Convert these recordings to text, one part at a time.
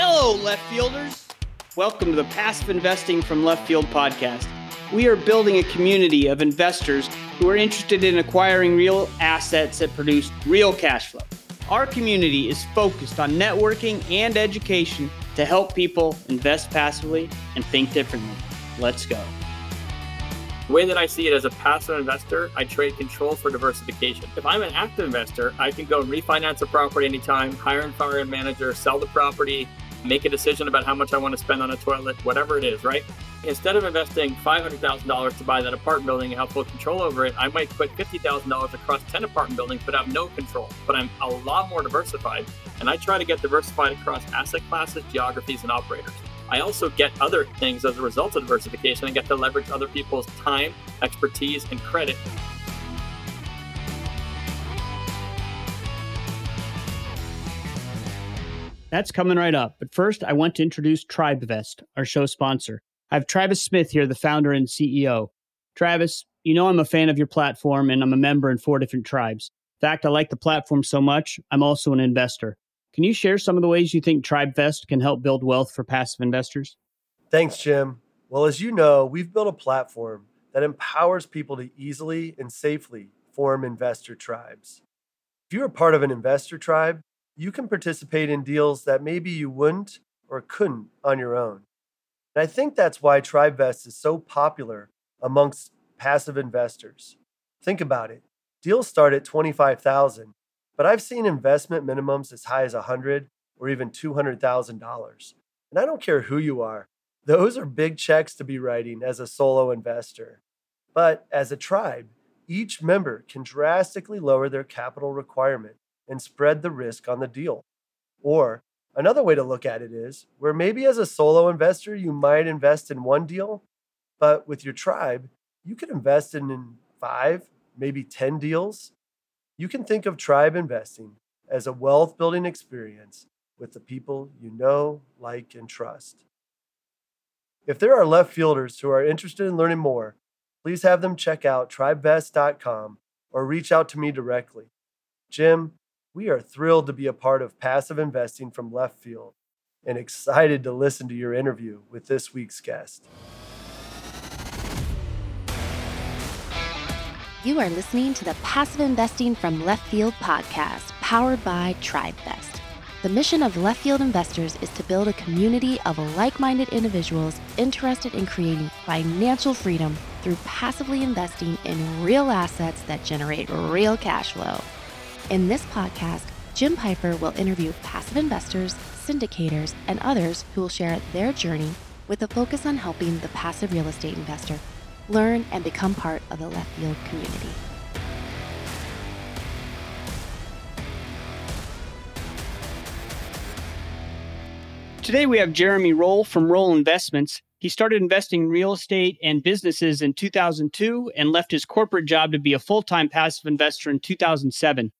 Hello, left fielders. Welcome to the Passive Investing from Left Field podcast. We are building a community of investors who are interested in acquiring real assets that produce real cash flow. Our community is focused on networking and education to help people invest passively and think differently. Let's go. The way that I see it as a passive investor, I trade control for diversification. If I'm an active investor, I can go refinance a property anytime, hire and fire a manager, sell the property, make a decision about how much I want to spend on a toilet, whatever it is, right? Instead of investing $500,000 to buy that apartment building and have full control over it, I might put $50,000 across 10 apartment buildings but have no control. But I'm a lot more diversified, and I try to get diversified across asset classes, geographies, and operators. I also get other things as a result of diversification. I get to leverage other people's time, expertise, and credit. That's coming right up. But first, I want to introduce TribeVest, our show sponsor. I have Travis Smith here, the founder and CEO. Travis, you know I'm a fan of your platform, and I'm a member in 4 different tribes. In fact, I like the platform so much, I'm also an investor. Can you share some of the ways you think TribeVest can help build wealth for passive investors? Thanks, Jim. Well, as you know, we've built a platform that empowers people to easily and safely form investor tribes. If you're a part of an investor tribe, you can participate in deals that maybe you wouldn't or couldn't on your own. And I think that's why TribeVest is so popular amongst passive investors. Think about it. Deals start at $25,000. But I've seen investment minimums as high as $100,000 or even $200,000. And I don't care who you are. Those are big checks to be writing as a solo investor. But as a tribe, each member can drastically lower their capital requirement and spread the risk on the deal. Or another way to look at it is where maybe as a solo investor, you might invest in one deal, but with your tribe, you could invest in 5, maybe 10 deals. You can think of tribe investing as a wealth-building experience with the people you know, like, and trust. If there are left fielders who are interested in learning more, please have them check out TribeVest.com or reach out to me directly. Jim, we are thrilled to be a part of Passive Investing from Left Field and excited to listen to your interview with this week's guest. You are listening to the Passive Investing from Left Field podcast, powered by TribeVest. The mission of Left Field Investors is to build a community of like-minded individuals interested in creating financial freedom through passively investing in real assets that generate real cash flow. In this podcast, Jim Piper will interview passive investors, syndicators, and others who will share their journey with a focus on helping the passive real estate investor learn and become part of the Left Field community. Today we have Jeremy Roll from Roll Investments. He started investing in real estate and businesses in 2002 and left his corporate job to be a full-time passive investor in 2007.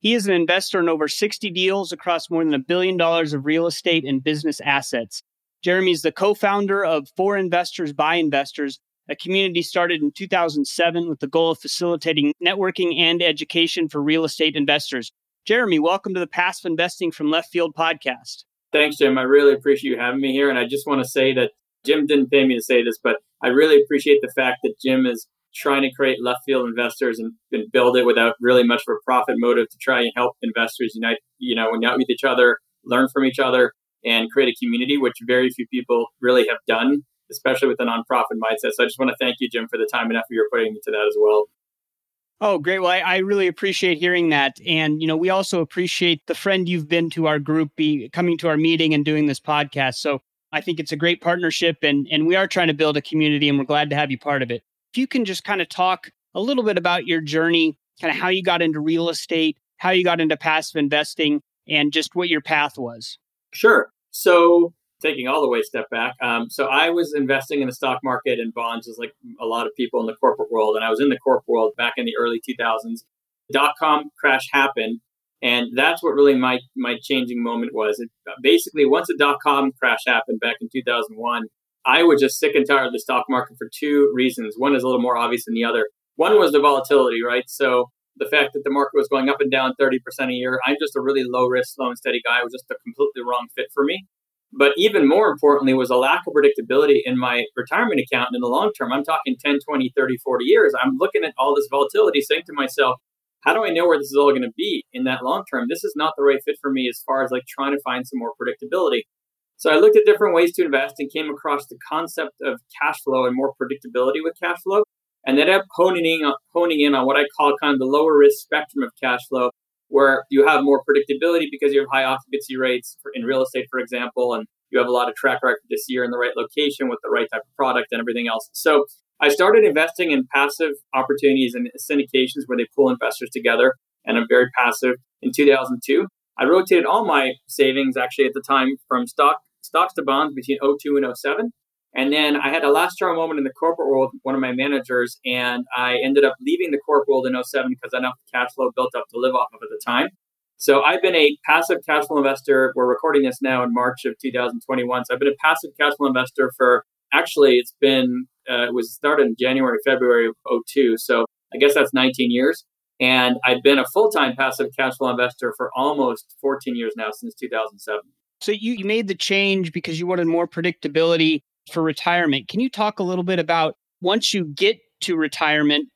He is an investor in over 60 deals across more than $1 billion of real estate and business assets. Jeremy is the co-founder of For Investors, by Investors, a community started in 2007 with the goal of facilitating networking and education for real estate investors. Jeremy, welcome to the Passive Investing from Left Field podcast. Thanks, Jim. I really appreciate you having me here. And I just want to say that Jim didn't pay me to say this, but I really appreciate the fact that Jim is trying to create left field investors and build it without really much of a profit motive to try and help investors unite, unite with each other, learn from each other, and create a community, which very few people really have done, especially with the nonprofit mindset. So I just want to thank you, Jim, for the time and effort you're putting into that as well. Oh, great. Well, I really appreciate hearing that. And, we also appreciate the friend you've been to our group, coming to our meeting and doing this podcast. So I think it's a great partnership and we are trying to build a community and we're glad to have you part of it. If you can just kind of talk a little bit about your journey, kind of how you got into real estate, how you got into passive investing, and just what your path was. Sure. So taking all the way step back. So I was investing in the stock market and bonds as like a lot of people in the corporate world. And I was in the corporate world back in the early 2000s. The dot-com crash happened. And that's what really my changing moment was. It, basically, once the dot-com crash happened back in 2001, I was just sick and tired of the stock market for 2 reasons. One is a little more obvious than the other. One was the volatility, right? So the fact that the market was going up and down 30% a year. I'm just a really low risk, slow and steady guy. It was just a completely wrong fit for me. But even more importantly was a lack of predictability in my retirement account. And in the long term, I'm talking 10, 20, 30, 40 years. I'm looking at all this volatility saying to myself, how do I know where this is all going to be in that long term? This is not the right fit for me as far as like trying to find some more predictability. So I looked at different ways to invest and came across the concept of cash flow and more predictability with cash flow. And ended up honing in on what I call kind of the lower risk spectrum of cash flow, where you have more predictability because you have high occupancy rates in real estate, for example, and you have a lot of track record this year in the right location with the right type of product and everything else. So I started investing in passive opportunities and syndications where they pull investors together, and I'm very passive. In 2002, I rotated all my savings actually at the time from stocks to bonds between 2002 and 2007. And then I had a last straw moment in the corporate world with one of my managers, and I ended up leaving the corporate world in 2007 because I had enough cash flow built up to live off of at the time. So I've been a passive cash flow investor. We're recording this now in March of 2021. So I've been a passive cash flow investor for actually it was started in January, February of 2002. So I guess that's 19 years. And I've been a full-time passive cash flow investor for almost 14 years now, since 2007. So you made the change because you wanted more predictability for retirement. Can you talk a little bit about, once you get to retirement,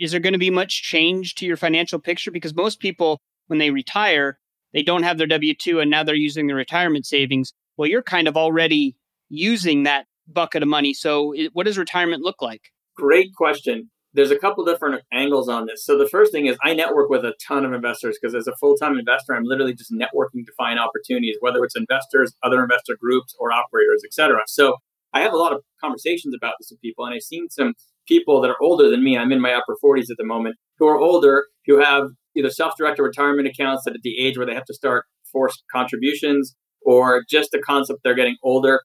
is there going to be much change to your financial picture? Because most people, when they retire, they don't have their W-2 and now they're using their retirement savings. Well, you're kind of already using that bucket of money. So what does retirement look like? Great question. There's a couple different angles on this. So the first thing is I network with a ton of investors because as a full-time investor, I'm literally just networking to find opportunities, whether it's investors, other investor groups, or operators, et cetera. So I have a lot of conversations about this with people, and I've seen some people that are older than me. I'm in my upper 40s at the moment, who are older, who have either self-directed retirement accounts that at the age where they have to start forced contributions, or just the concept they're getting older.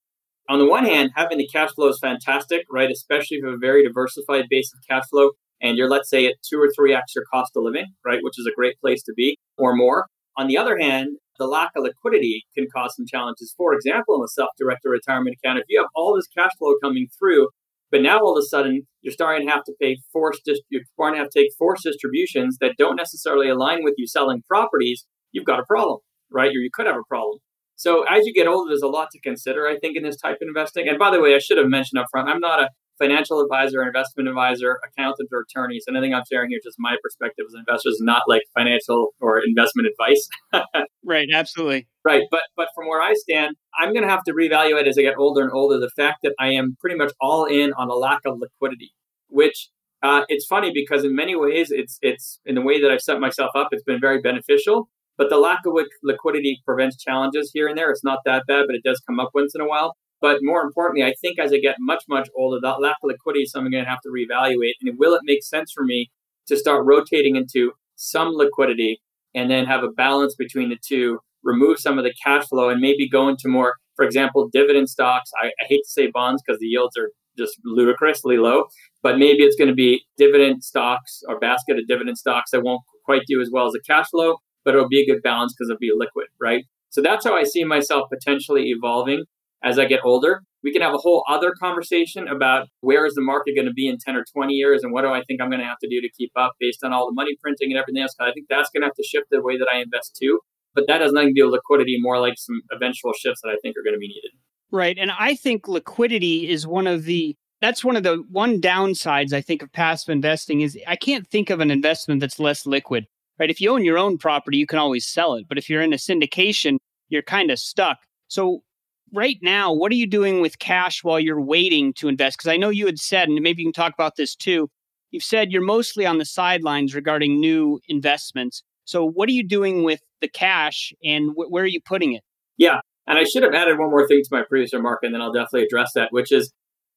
On the one hand, having the cash flow is fantastic, right? Especially if you have a very diversified base of cash flow and you're, let's say, at 2 or 3x your cost of living, right? Which is a great place to be, or more. On the other hand, the lack of liquidity can cause some challenges. For example, in a self-directed retirement account, if you have all this cash flow coming through, but now all of a sudden you're starting to have to take forced distributions that don't necessarily align with you selling properties, you've got a problem, right? Or you could have a problem. So as you get older, there's a lot to consider, I think, in this type of investing. And by the way, I should have mentioned up front, I'm not a financial advisor, investment advisor, accountant, or attorney. So anything I'm sharing here is just my perspective as an investor, is not like financial or investment advice. Right, absolutely. Right. But from where I stand, I'm going to have to reevaluate as I get older and older the fact that I am pretty much all in on a lack of liquidity, which it's funny because in many ways, it's in the way that I've set myself up, it's been very beneficial. But the lack of liquidity prevents challenges here and there. It's not that bad, but it does come up once in a while. But more importantly, I think as I get much, much older, that lack of liquidity is something I'm going to have to reevaluate. And will it make sense for me to start rotating into some liquidity and then have a balance between the two, remove some of the cash flow and maybe go into more, for example, dividend stocks. I hate to say bonds because the yields are just ludicrously low, but maybe it's going to be dividend stocks or basket of dividend stocks that won't quite do as well as the cash flow, but it'll be a good balance because it'll be liquid, right? So that's how I see myself potentially evolving as I get older. We can have a whole other conversation about where is the market going to be in 10 or 20 years and what do I think I'm going to have to do to keep up based on all the money printing and everything else. I think that's going to have to shift the way that I invest too. But that has nothing to do with liquidity, more like some eventual shifts that I think are going to be needed. Right. And I think liquidity is one of the downsides I think of passive investing is I can't think of an investment that's less liquid. Right? If you own your own property, you can always sell it. But if you're in a syndication, you're kind of stuck. So right now, what are you doing with cash while you're waiting to invest? Because I know you had said, and maybe you can talk about this too, you've said you're mostly on the sidelines regarding new investments. So what are you doing with the cash and where are you putting it? Yeah. And I should have added one more thing to my previous remark, and then I'll definitely address that, which is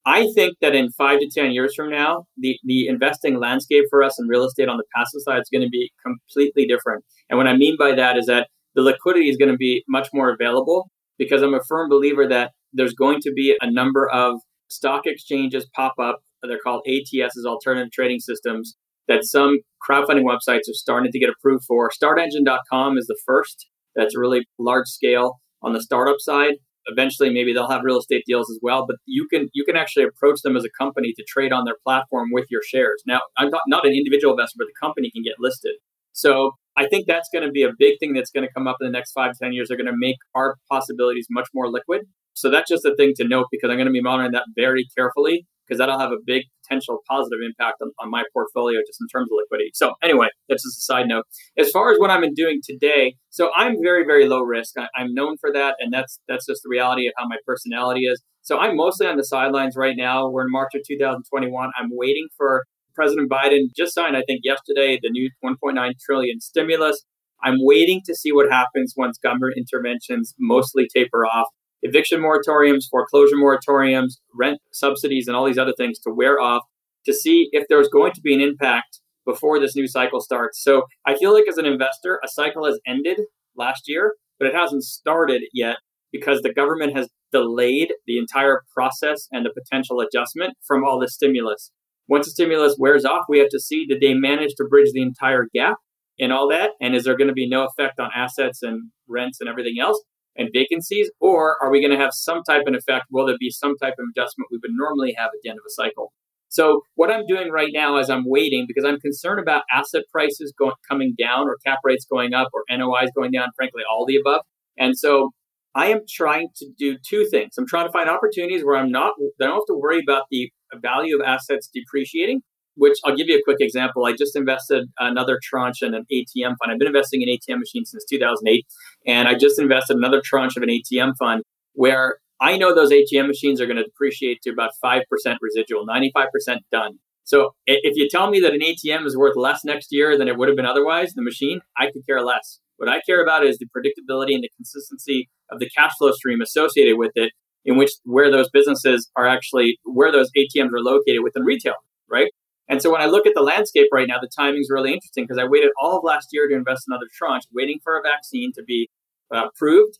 I think that in 5 to 10 years from now, the investing landscape for us in real estate on the passive side is going to be completely different. And what I mean by that is that the liquidity is going to be much more available because I'm a firm believer that there's going to be a number of stock exchanges pop up. They're called ATSs, alternative trading systems, that some crowdfunding websites are starting to get approved for. StartEngine.com is the first. That's a really large scale on the startup side. Eventually, maybe they'll have real estate deals as well, but you can actually approach them as a company to trade on their platform with your shares. Now, I'm not an individual investor, but the company can get listed. So I think that's going to be a big thing that's going to come up in the next 5 to 10 years. They're going to make our possibilities much more liquid. So that's just a thing to note, because I'm going to be monitoring that very carefully, because that'll have a big potential positive impact on my portfolio just in terms of liquidity. So anyway, that's just a side note. As far as what I'm doing today, so I'm very, very low risk. I'm known for that. And that's just the reality of how my personality is. So I'm mostly on the sidelines right now. We're in March of 2021. I'm waiting for President Biden just signed, I think yesterday, the new $1.9 trillion stimulus. I'm waiting to see what happens once government interventions mostly taper off. Eviction moratoriums, foreclosure moratoriums, rent subsidies, and all these other things to wear off, to see if there's going to be an impact before this new cycle starts. So I feel like as an investor, a cycle has ended last year, but it hasn't started yet because the government has delayed the entire process and the potential adjustment from all the stimulus. Once the stimulus wears off, we have to see, did they manage to bridge the entire gap and all that? And is there going to be no effect on assets and rents and everything else and vacancies? Or are we going to have some type of effect? Will there be some type of adjustment we would normally have at the end of a cycle? So what I'm doing right now is I'm waiting, because I'm concerned about asset prices coming down, or cap rates going up, or NOIs going down, frankly, all the above. And so I am trying to do two things. I'm trying to find opportunities where I don't have to worry about the value of assets depreciating, which I'll give you a quick example. I just invested another tranche in an ATM fund. I've been investing in ATM machines since 2008. And I just invested another tranche of an ATM fund where I know those ATM machines are going to depreciate to about 5% residual, 95% done. So if you tell me that an ATM is worth less next year than it would have been otherwise, the machine, I could care less. What I care about is the predictability and the consistency of the cash flow stream associated with it, in which where those businesses are actually, where those ATMs are located within retail, right? And so when I look at the landscape right now, the timing's really interesting, because I waited all of last year to invest another tranche, waiting for a vaccine to be approved,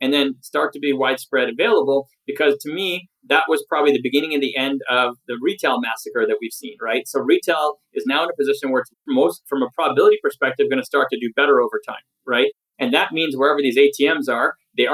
and then start to be widespread available. Because to me, that was probably the beginning and the end of the retail massacre that we've seen, right? So retail is now in a position where it's most, from a probability perspective, going to start to do better over time, right? And that means wherever these ATMs are, they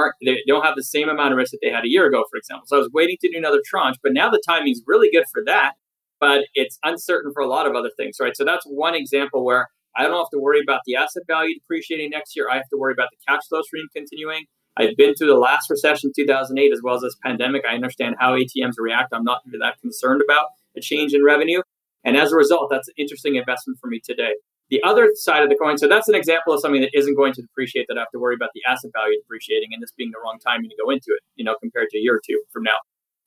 don't have the same amount of risk that they had a year ago, for example. So I was waiting to do another tranche, but now the timing's really good for that. But it's uncertain for a lot of other things, right? So that's one example where I don't have to worry about the asset value depreciating next year. I have to worry about the cash flow stream continuing. I've been through the last recession, 2008, as well as this pandemic. I understand how ATMs react. I'm not that concerned about a change in revenue. And as a result, that's an interesting investment for me today. The other side of the coin, so that's an example of something that isn't going to depreciate, that I have to worry about the asset value depreciating and this being the wrong timing to go into it, compared to a year or two from now.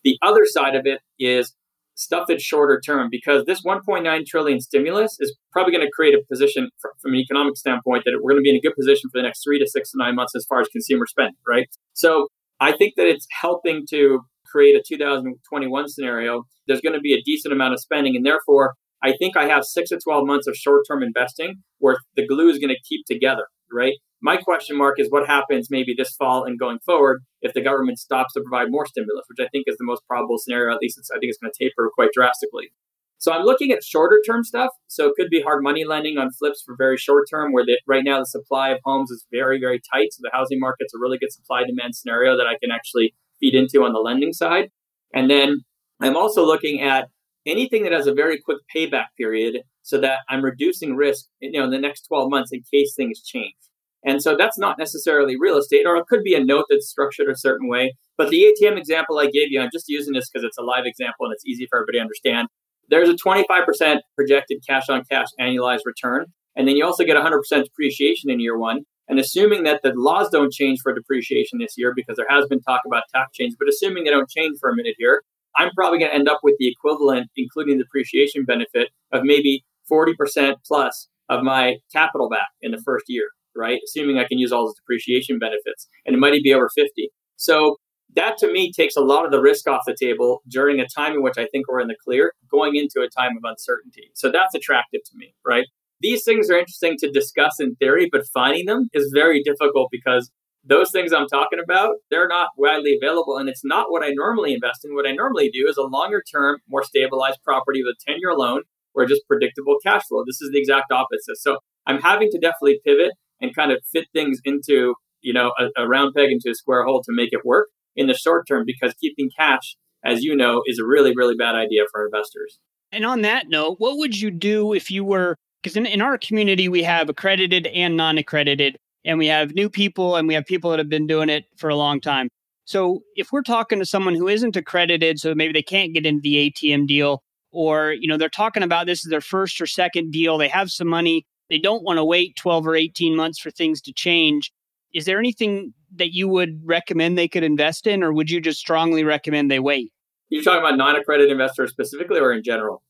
The other side of it is stuff that's shorter term, because this $1.9 trillion stimulus is probably going to create a position from an economic standpoint that we're going to be in a good position for the next 3 to 6 to 9 months as far as consumer spending, right? So I think that it's helping to create a 2021 scenario. There's going to be a decent amount of spending, and therefore, I think I have 6 to 12 months of short-term investing where the glue is going to keep together, right? My question mark is what happens maybe this fall and going forward if the government stops to provide more stimulus, which I think is the most probable scenario. At least I think it's going to taper quite drastically. So I'm looking at shorter term stuff. So it could be hard money lending on flips for very short term, where right now the supply of homes is very, very tight. So the housing market's a really good supply demand scenario that I can actually feed into on the lending side. And then I'm also looking at anything that has a very quick payback period, so that I'm reducing risk, in the next 12 months in case things change. And so that's not necessarily real estate, or it could be a note that's structured a certain way. But the ATM example I gave you, I'm just using this because it's a live example and it's easy for everybody to understand. There's a 25% projected cash on cash annualized return. And then you also get 100% depreciation in year one. And assuming that the laws don't change for depreciation this year, because there has been talk about tax change, but assuming they don't change for a minute here, I'm probably going to end up with the equivalent, including the depreciation benefit, of maybe 40% plus of my capital back in the first year, right? Assuming I can use all those depreciation benefits, and it might even be over 50. So that to me takes a lot of the risk off the table during a time in which I think we're in the clear, going into a time of uncertainty. So that's attractive to me, right? These things are interesting to discuss in theory, but finding them is very difficult, because those things I'm talking about, they're not widely available, and it's not what I normally invest in. What I normally do is a longer-term, more stabilized property with a 10-year loan or just predictable cash flow. This is the exact opposite. So I'm having to definitely pivot and kind of fit things into, a round peg into a square hole to make it work in the short term, because keeping cash, as you know, is a really, really bad idea for investors. And on that note, what would you do if you were Because in our community, we have accredited and non-accredited, and we have new people, and we have people that have been doing it for a long time. So if we're talking to someone who isn't accredited, so maybe they can't get into the ATM deal, or they're talking about this is their first or second deal, they have some money, they don't want to wait 12 or 18 months for things to change. Is there anything that you would recommend they could invest in, or would you just strongly recommend they wait? You're talking about non-accredited investors specifically or in general?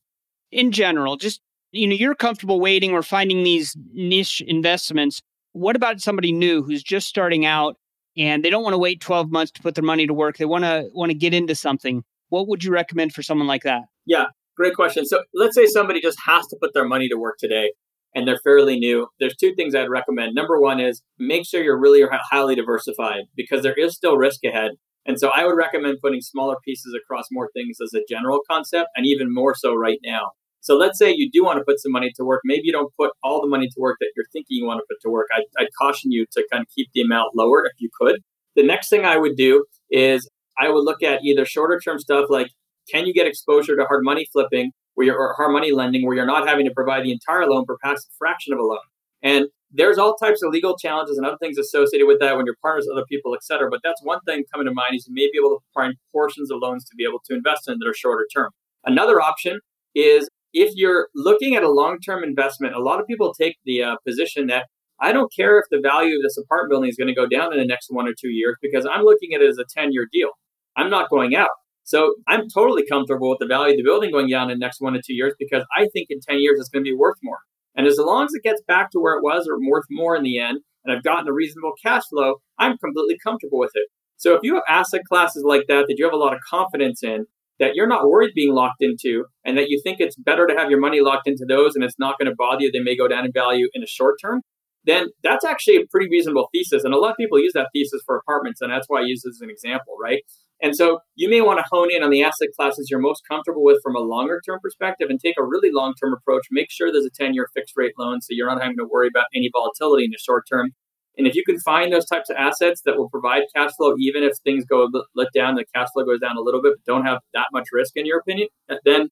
In general, just, you're comfortable waiting or finding these niche investments. What about somebody new who's just starting out and they don't want to wait 12 months to put their money to work? They want to get into something. What would you recommend for someone like that? Yeah, great question. So let's say somebody just has to put their money to work today and they're fairly new. There's two things I'd recommend. Number one is make sure you're really highly diversified because there is still risk ahead. And so I would recommend putting smaller pieces across more things as a general concept and even more so right now. So let's say you do want to put some money to work. Maybe you don't put all the money to work that you're thinking you want to put to work. I'd caution you to kind of keep the amount lower if you could. The next thing I would do is I would look at either shorter term stuff like, can you get exposure to hard money flipping or hard money lending where you're not having to provide the entire loan, perhaps a fraction of a loan? And there's all types of legal challenges and other things associated with that when you're partners with other people, et cetera. But that's one thing coming to mind is you may be able to find portions of loans to be able to invest in that are shorter term. Another option is if you're looking at a long-term investment, a lot of people take the position that I don't care if the value of this apartment building is going to go down in the next 1 or 2 years because I'm looking at it as a 10-year deal. I'm not going out. So I'm totally comfortable with the value of the building going down in the next 1 to 2 years because I think in 10 years it's going to be worth more. And as long as it gets back to where it was or worth more in the end, and I've gotten a reasonable cash flow, I'm completely comfortable with it. So if you have asset classes like that you have a lot of confidence in, that you're not worried being locked into, and that you think it's better to have your money locked into those and it's not going to bother you, they may go down in value in the short term, then that's actually a pretty reasonable thesis. And a lot of people use that thesis for apartments, and that's why I use this as an example, right? And so you may want to hone in on the asset classes you're most comfortable with from a longer-term perspective and take a really long-term approach. Make sure there's a 10-year fixed-rate loan so you're not having to worry about any volatility in the short term. And if you can find those types of assets that will provide cash flow, even if things go down, the cash flow goes down a little bit, but don't have that much risk in your opinion, then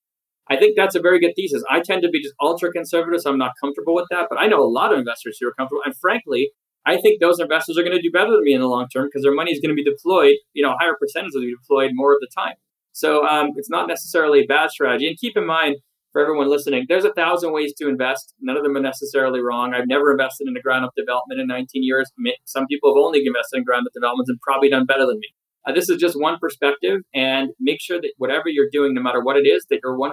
I think that's a very good thesis. I tend to be just ultra conservative, so I'm not comfortable with that. But I know a lot of investors who are comfortable. And frankly, I think those investors are going to do better than me in the long term because their money is going to be deployed, a higher percentage will be deployed more of the time. So it's not necessarily a bad strategy. And keep in mind, for everyone listening, there's 1,000 ways to invest. None of them are necessarily wrong. I've never invested in a ground-up development in 19 years. Some people have only invested in ground-up developments and probably done better than me. This is just one perspective, and make sure that whatever you're doing, no matter what it is, that you're 100%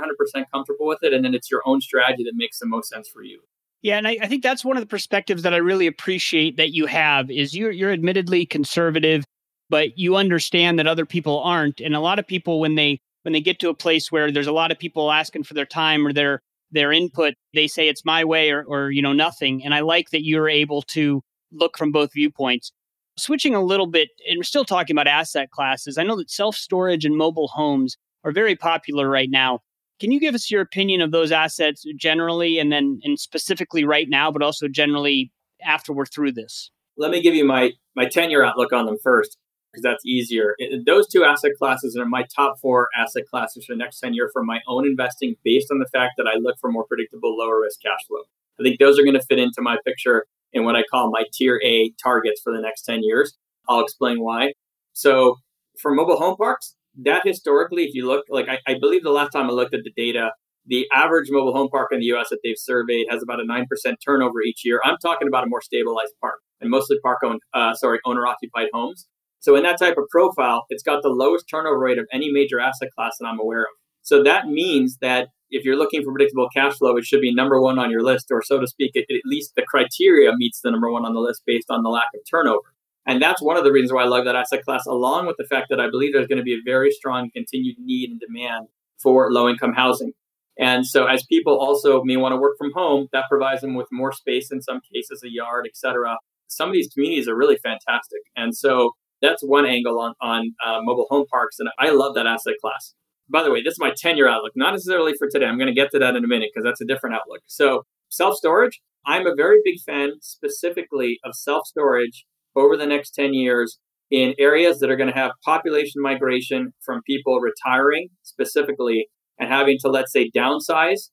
comfortable with it, and then it's your own strategy that makes the most sense for you. Yeah, and I think that's one of the perspectives that I really appreciate that you have is you're admittedly conservative, but you understand that other people aren't. And a lot of people, when they get to a place where there's a lot of people asking for their time or their input, they say it's my way or nothing. And I like that you're able to look from both viewpoints. Switching a little bit, and we're still talking about asset classes, I know that self-storage and mobile homes are very popular right now. Can you give us your opinion of those assets generally and then and specifically right now, but also generally after we're through this? Let me give you my 10-year outlook on them first, because that's easier. Those two asset classes are my top 4 asset classes for the next 10 years for my own investing based on the fact that I look for more predictable, lower risk cash flow. I think those are going to fit into my picture in what I call my tier A targets for the next 10 years. I'll explain why. So for mobile home parks, that historically, if you look, like I believe the last time I looked at the data, the average mobile home park in the U.S. that they've surveyed has about a 9% turnover each year. I'm talking about a more stabilized park and mostly owner-occupied homes. So in that type of profile, it's got the lowest turnover rate of any major asset class that I'm aware of. So that means that if you're looking for predictable cash flow, it should be number one on your list, or so to speak, at least the criteria meets the number one on the list based on the lack of turnover. And that's one of the reasons why I love that asset class, along with the fact that I believe there's going to be a very strong continued need and demand for low-income housing. And so as people also may want to work from home, that provides them with more space in some cases, a yard, et cetera. Some of these communities are really fantastic. And so that's one angle on mobile home parks. And I love that asset class. By the way, this is my 10-year outlook, not necessarily for today. I'm going to get to that in a minute because that's a different outlook. So self-storage, I'm a very big fan specifically of self-storage over the next 10 years in areas that are going to have population migration from people retiring specifically and having to, let's say, downsize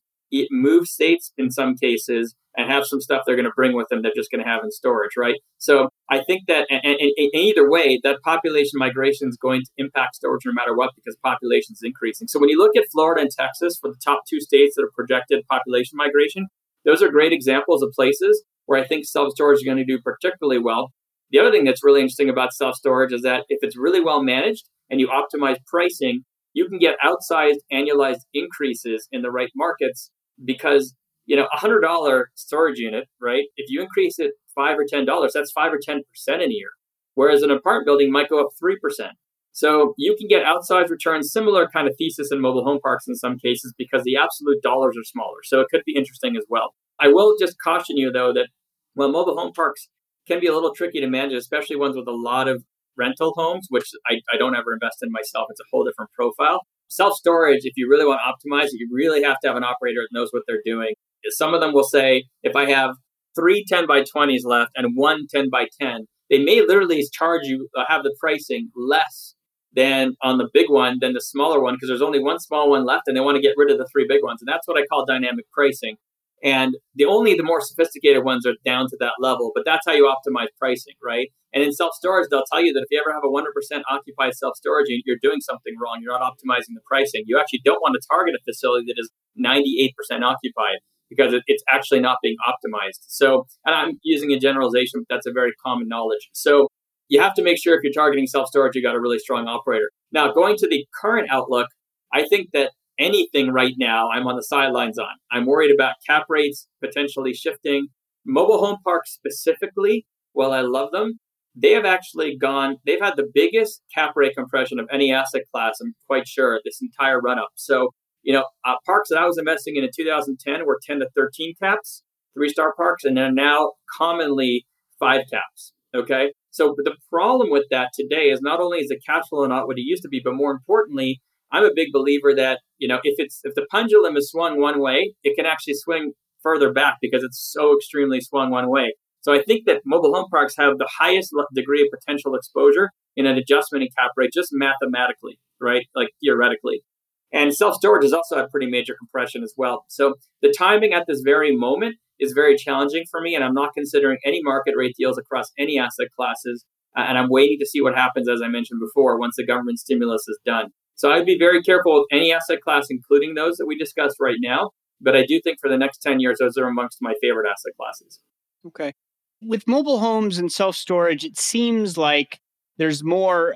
move states in some cases and have some stuff they're going to bring with them they're just going to have in storage, right? So I think that and either way, that population migration is going to impact storage no matter what because population is increasing. So when you look at Florida and Texas for the top two states that are projected population migration, those are great examples of places where I think self-storage is going to do particularly well. The other thing that's really interesting about self-storage is that if it's really well managed and you optimize pricing, you can get outsized annualized increases in the right markets because, you know, $100 storage unit, right? If you increase it $5 or $10, that's 5 or 10% in a year, whereas an apartment building might go up 3%. So you can get outsized returns, similar kind of thesis in mobile home parks in some cases because the absolute dollars are smaller. So it could be interesting as well. I will just caution you, though, that while mobile home parks can be a little tricky to manage, especially ones with a lot of rental homes, which I don't ever invest in myself. It's a whole different profile. Self-storage, if you really want to optimize it, you really have to have an operator that knows what they're doing. Some of them will say, if I have 3 10 by 20s left and one 10 by 10, they may literally charge you, have the pricing less than on the big one than the smaller one because there's only one small one left and they want to get rid of the 3 big ones. And that's what I call dynamic pricing. And the more sophisticated ones are down to that level, but that's how you optimize pricing, right? And in self-storage, they'll tell you that if you ever have a 100% occupied self-storage unit, you're doing something wrong. You're not optimizing the pricing. You actually don't want to target a facility that is 98% occupied because it's actually not being optimized. So, and I'm using a generalization, but that's a very common knowledge. So you have to make sure if you're targeting self-storage, you got a really strong operator. Now, going to the current outlook, I think that anything right now, I'm on the sidelines on. I'm worried about cap rates potentially shifting. Mobile home parks specifically, while I love them, they've had the biggest cap rate compression of any asset class, I'm quite sure, this entire run-up. So, parks that I was investing in 2010 were 10 to 13 caps, 3-star parks, and they're now commonly 5 caps, okay? So the problem with that today is not only is the cash flow not what it used to be, but more importantly, I'm a big believer that, if the pendulum is swung one way, it can actually swing further back because it's so extremely swung one way. So I think that mobile home parks have the highest degree of potential exposure in an adjustment in cap rate, just mathematically, right? Like theoretically. And self-storage has also had pretty major compression as well. So the timing at this very moment is very challenging for me, and I'm not considering any market rate deals across any asset classes. And I'm waiting to see what happens, as I mentioned before, once the government stimulus is done. So I'd be very careful with any asset class, including those that we discussed right now. But I do think for the next 10 years, those are amongst my favorite asset classes. Okay. With mobile homes and self-storage, it seems like there's more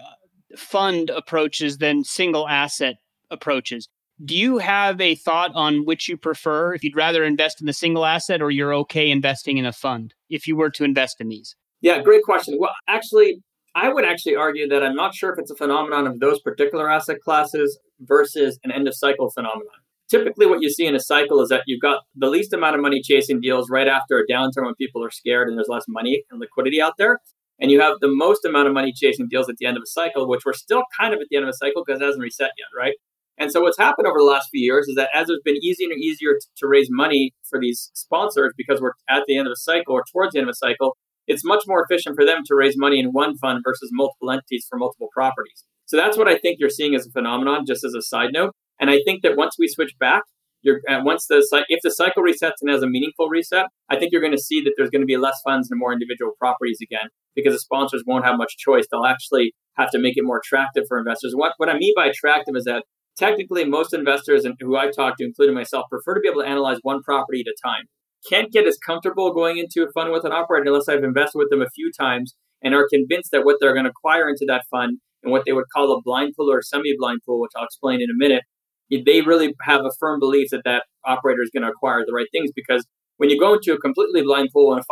fund approaches than single asset approaches. Do you have a thought on which you prefer, if you'd rather invest in the single asset or you're okay investing in a fund, if you were to invest in these? Yeah, great question. Well, actually, I would actually argue that I'm not sure if it's a phenomenon of those particular asset classes versus an end of cycle phenomenon. Typically, what you see in a cycle is that you've got the least amount of money chasing deals right after a downturn when people are scared and there's less money and liquidity out there. And you have the most amount of money chasing deals at the end of a cycle, which we're still kind of at the end of a cycle because it hasn't reset yet, right? And so what's happened over the last few years is that as it's been easier and easier to raise money for these sponsors because we're at the end of a cycle or towards the end of a cycle, it's much more efficient for them to raise money in one fund versus multiple entities for multiple properties. So that's what I think you're seeing as a phenomenon, just as a side note. And I think that once we switch back, if the cycle resets and has a meaningful reset, I think you're going to see that there's going to be less funds and more individual properties again, because the sponsors won't have much choice. They'll actually have to make it more attractive for investors. What I mean by attractive is that technically most investors and who I've talked to, including myself, prefer to be able to analyze one property at a time. Can't get as comfortable going into a fund with an operator unless I've invested with them a few times and are convinced that what they're going to acquire into that fund and what they would call a blind pool or semi-blind pool, which I'll explain in a minute, they really have a firm belief that that operator is going to acquire the right things. Because when you go into a completely blind pool and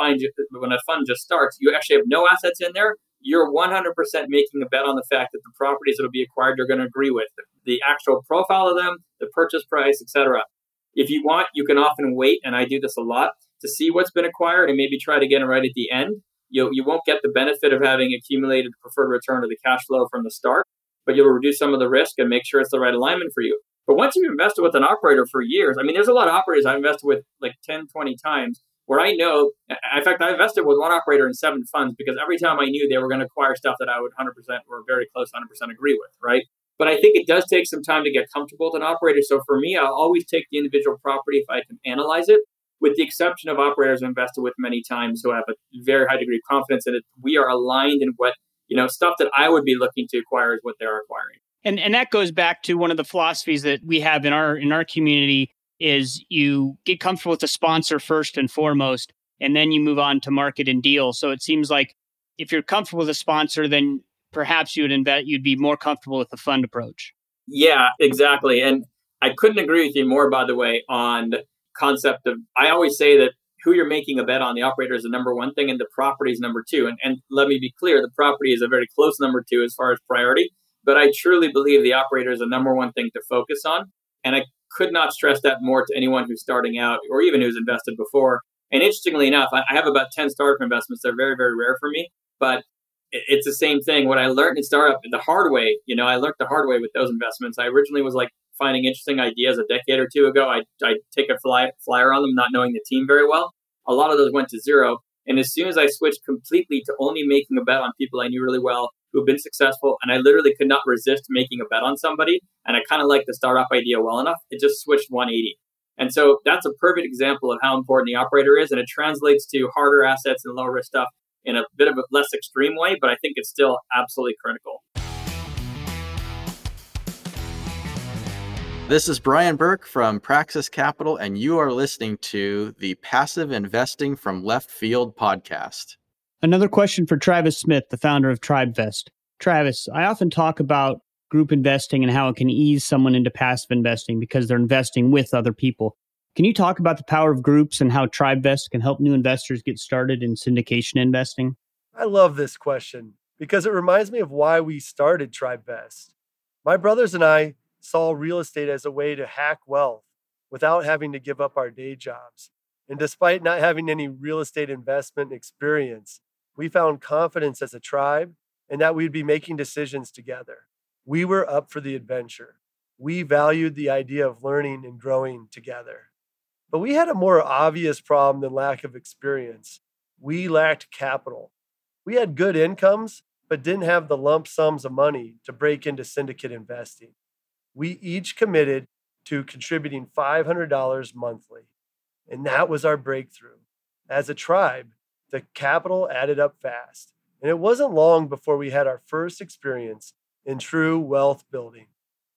when a fund just starts, you actually have no assets in there. You're 100% making a bet on the fact that the properties that will be acquired are going to agree with the actual profile of them, the purchase price, etc. If you want, you can often wait, and I do this a lot, to see what's been acquired and maybe try to get it right at the end. You won't get the benefit of having accumulated preferred return or the cash flow from the start, but you'll reduce some of the risk and make sure it's the right alignment for you. But once you've invested with an operator for years, I mean, there's a lot of operators I've invested with like 10, 20 times where I know, in fact, I invested with one operator in 7 funds because every time I knew they were going to acquire stuff that I would 100% or very close to 100% agree with, right? But I think it does take some time to get comfortable with an operator. So for me, I'll always take the individual property if I can analyze it, with the exception of operators I've invested with many times who have a very high degree of confidence in it. We are aligned in what, you know, stuff that I would be looking to acquire is what they're acquiring. And that goes back to one of the philosophies that we have in our community is you get comfortable with the sponsor first and foremost, and then you move on to market and deal. So it seems like if you're comfortable with a sponsor, then perhaps you'd be more comfortable with the fund approach. Yeah, exactly. And I couldn't agree with you more, by the way, on the concept of, I always say that who you're making a bet on, the operator is the number one thing and the property is number two. And let me be clear, the property is a very close number two as far as priority, but I truly believe the operator is the number one thing to focus on. And I could not stress that more to anyone who's starting out or even who's invested before. And interestingly enough, I have about 10 startup investments. They're very, very rare for me, but it's the same thing. What I learned in startup the hard way, you know, I learned the hard way with those investments. I originally was like finding interesting ideas a decade or two ago. I'd take a flyer on them, not knowing the team very well. A lot of those went to zero. And as soon as I switched completely to only making a bet on people I knew really well, who've been successful, and I literally could not resist making a bet on somebody. And I kind of liked the startup idea well enough. It just switched 180. And so that's a perfect example of how important the operator is. And it translates to harder assets and lower risk stuff in a bit of a less extreme way, but I think it's still absolutely critical. This is Brian Burke from Praxis Capital, and you are listening to the Passive Investing from Left Field podcast. Another question for Travis Smith, the founder of TribeVest. Travis, I often talk about group investing and how it can ease someone into passive investing because they're investing with other people. Can you talk about the power of groups and how TribeVest can help new investors get started in syndication investing? I love this question because it reminds me of why we started TribeVest. My brothers and I saw real estate as a way to hack wealth without having to give up our day jobs. And despite not having any real estate investment experience, we found confidence as a tribe and that we'd be making decisions together. We were up for the adventure. We valued the idea of learning and growing together. But we had a more obvious problem than lack of experience. We lacked capital. We had good incomes, but didn't have the lump sums of money to break into syndicate investing. We each committed to contributing $500 monthly. And that was our breakthrough. As a tribe, the capital added up fast. And it wasn't long before we had our first experience in true wealth building.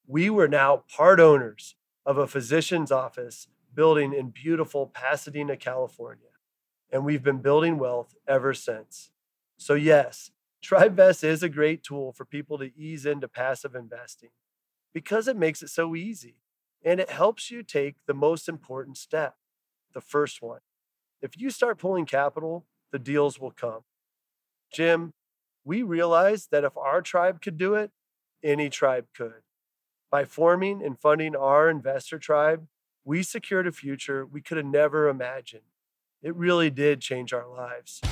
We were now part owners of a physician's office building in beautiful Pasadena, California. And we've been building wealth ever since. So yes, TribeVest is a great tool for people to ease into passive investing because it makes it so easy. And it helps you take the most important step, the first one. If you start pulling capital, the deals will come. Jim, we realized that if our tribe could do it, any tribe could. By forming and funding our investor tribe, we secured a future we could have never imagined. It really did change our lives.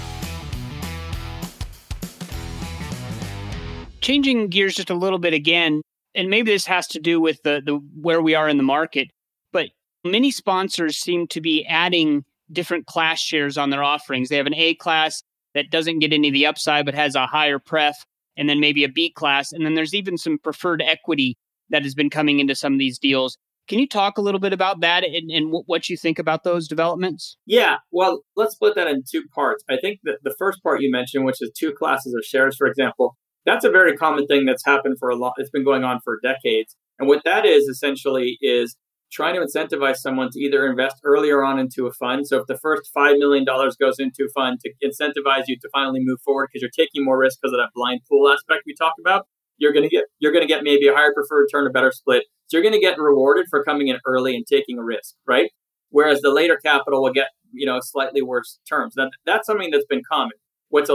Changing gears just a little bit again, and maybe this has to do with the where we are in the market, but many sponsors seem to be adding different class shares on their offerings. They have an A class that doesn't get any of the upside but has a higher pref, and then maybe a B class. And then there's even some preferred equity that has been coming into some of these deals. Can you talk a little bit about that and what you think about those developments? Yeah, well, let's split that in two parts. I think that the first part you mentioned, which is two classes of shares, for example, that's a very common thing that's happened for a lot. It's been going on for decades. And what that is essentially is trying to incentivize someone to either invest earlier on into a fund. So if the first $5 million goes into a fund to incentivize you to finally move forward because you're taking more risk because of that blind pool aspect we talked about, you're going to get maybe a higher preferred return, a better split. So you're going to get rewarded for coming in early and taking a risk, right? Whereas the later capital will get, you know, slightly worse terms. That's something that's been common. What's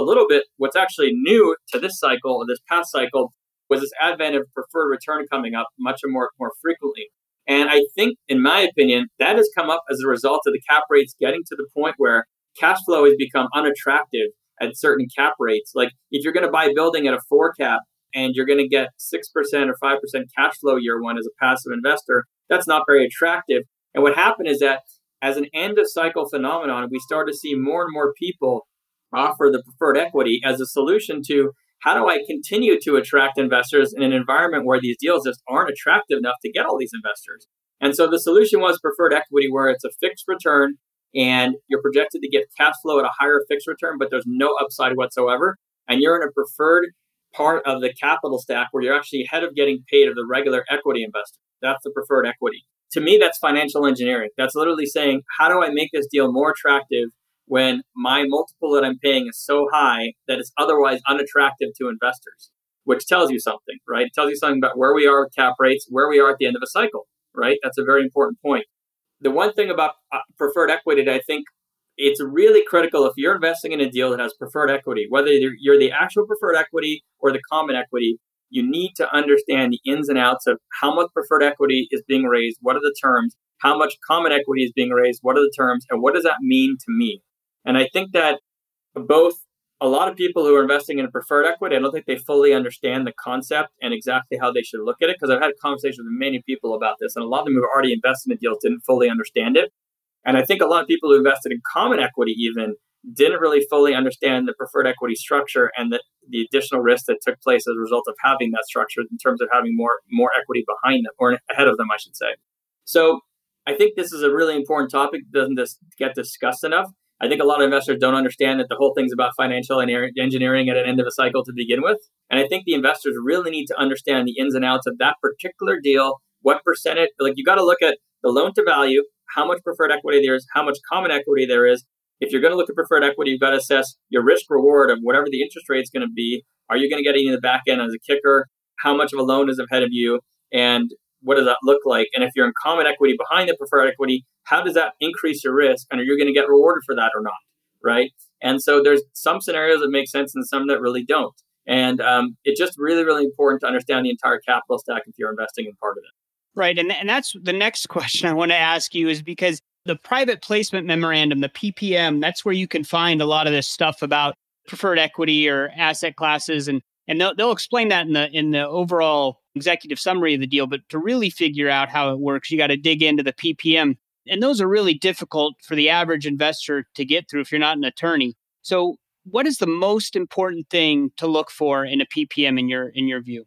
actually new to this cycle or this past cycle was this advent of preferred return coming up much more frequently. And I think, in my opinion, that has come up as a result of the cap rates getting to the point where cash flow has become unattractive at certain cap rates. Like if you're going to buy a building at a 4 cap and you're going to get 6% or 5% cash flow year one as a passive investor, that's not very attractive. And what happened is that as an end of cycle phenomenon, we started to see more and more people offer the preferred equity as a solution to, how do I continue to attract investors in an environment where these deals just aren't attractive enough to get all these investors? And so the solution was preferred equity, where it's a fixed return and you're projected to get cash flow at a higher fixed return, but there's no upside whatsoever. And you're in a preferred part of the capital stack where you're actually ahead of getting paid of the regular equity investor. That's the preferred equity. To me, that's financial engineering. That's literally saying, how do I make this deal more attractive when my multiple that I'm paying is so high that it's otherwise unattractive to investors? Which tells you something, right? It tells you something about where we are with cap rates, where we are at the end of a cycle, right? That's a very important point. The one thing about preferred equity that I think it's really critical, if you're investing in a deal that has preferred equity, whether you're the actual preferred equity or the common equity, you need to understand the ins and outs of how much preferred equity is being raised, what are the terms, how much common equity is being raised, what are the terms, and what does that mean to me? And I think that both a lot of people who are investing in preferred equity, I don't think they fully understand the concept and exactly how they should look at it, because I've had conversations with many people about this, and a lot of them who have already invested in deals didn't fully understand it. And I think a lot of people who invested in common equity even didn't really fully understand the preferred equity structure and the additional risk that took place as a result of having that structure in terms of having more equity behind them, or ahead of them, I should say. So I think this is a really important topic that doesn't get discussed enough. I think a lot of investors don't understand that the whole thing's about financial engineering at an end of a cycle to begin with. And I think the investors really need to understand the ins and outs of that particular deal, what percentage, like you got to look at the loan to value, how much preferred equity there is, how much common equity there is. If you're going to look at preferred equity, you've got to assess your risk reward of whatever the interest rate is going to be. Are you going to get any in the back end as a kicker? How much of a loan is ahead of you? And what does that look like? And if you're in common equity behind the preferred equity, how does that increase your risk? And are you going to get rewarded for that or not? Right. And so there's some scenarios that make sense and some that really don't. And it's just really, really important to understand the entire capital stack if you're investing in part of it. Right. And that's the next question I want to ask you, is because the private placement memorandum, the PPM, that's where you can find a lot of this stuff about preferred equity or asset classes. And they'll explain that in the overall executive summary of the deal. But to really figure out how it works, you got to dig into the PPM. And those are really difficult for the average investor to get through if you're not an attorney. So what is the most important thing to look for in a PPM in your view?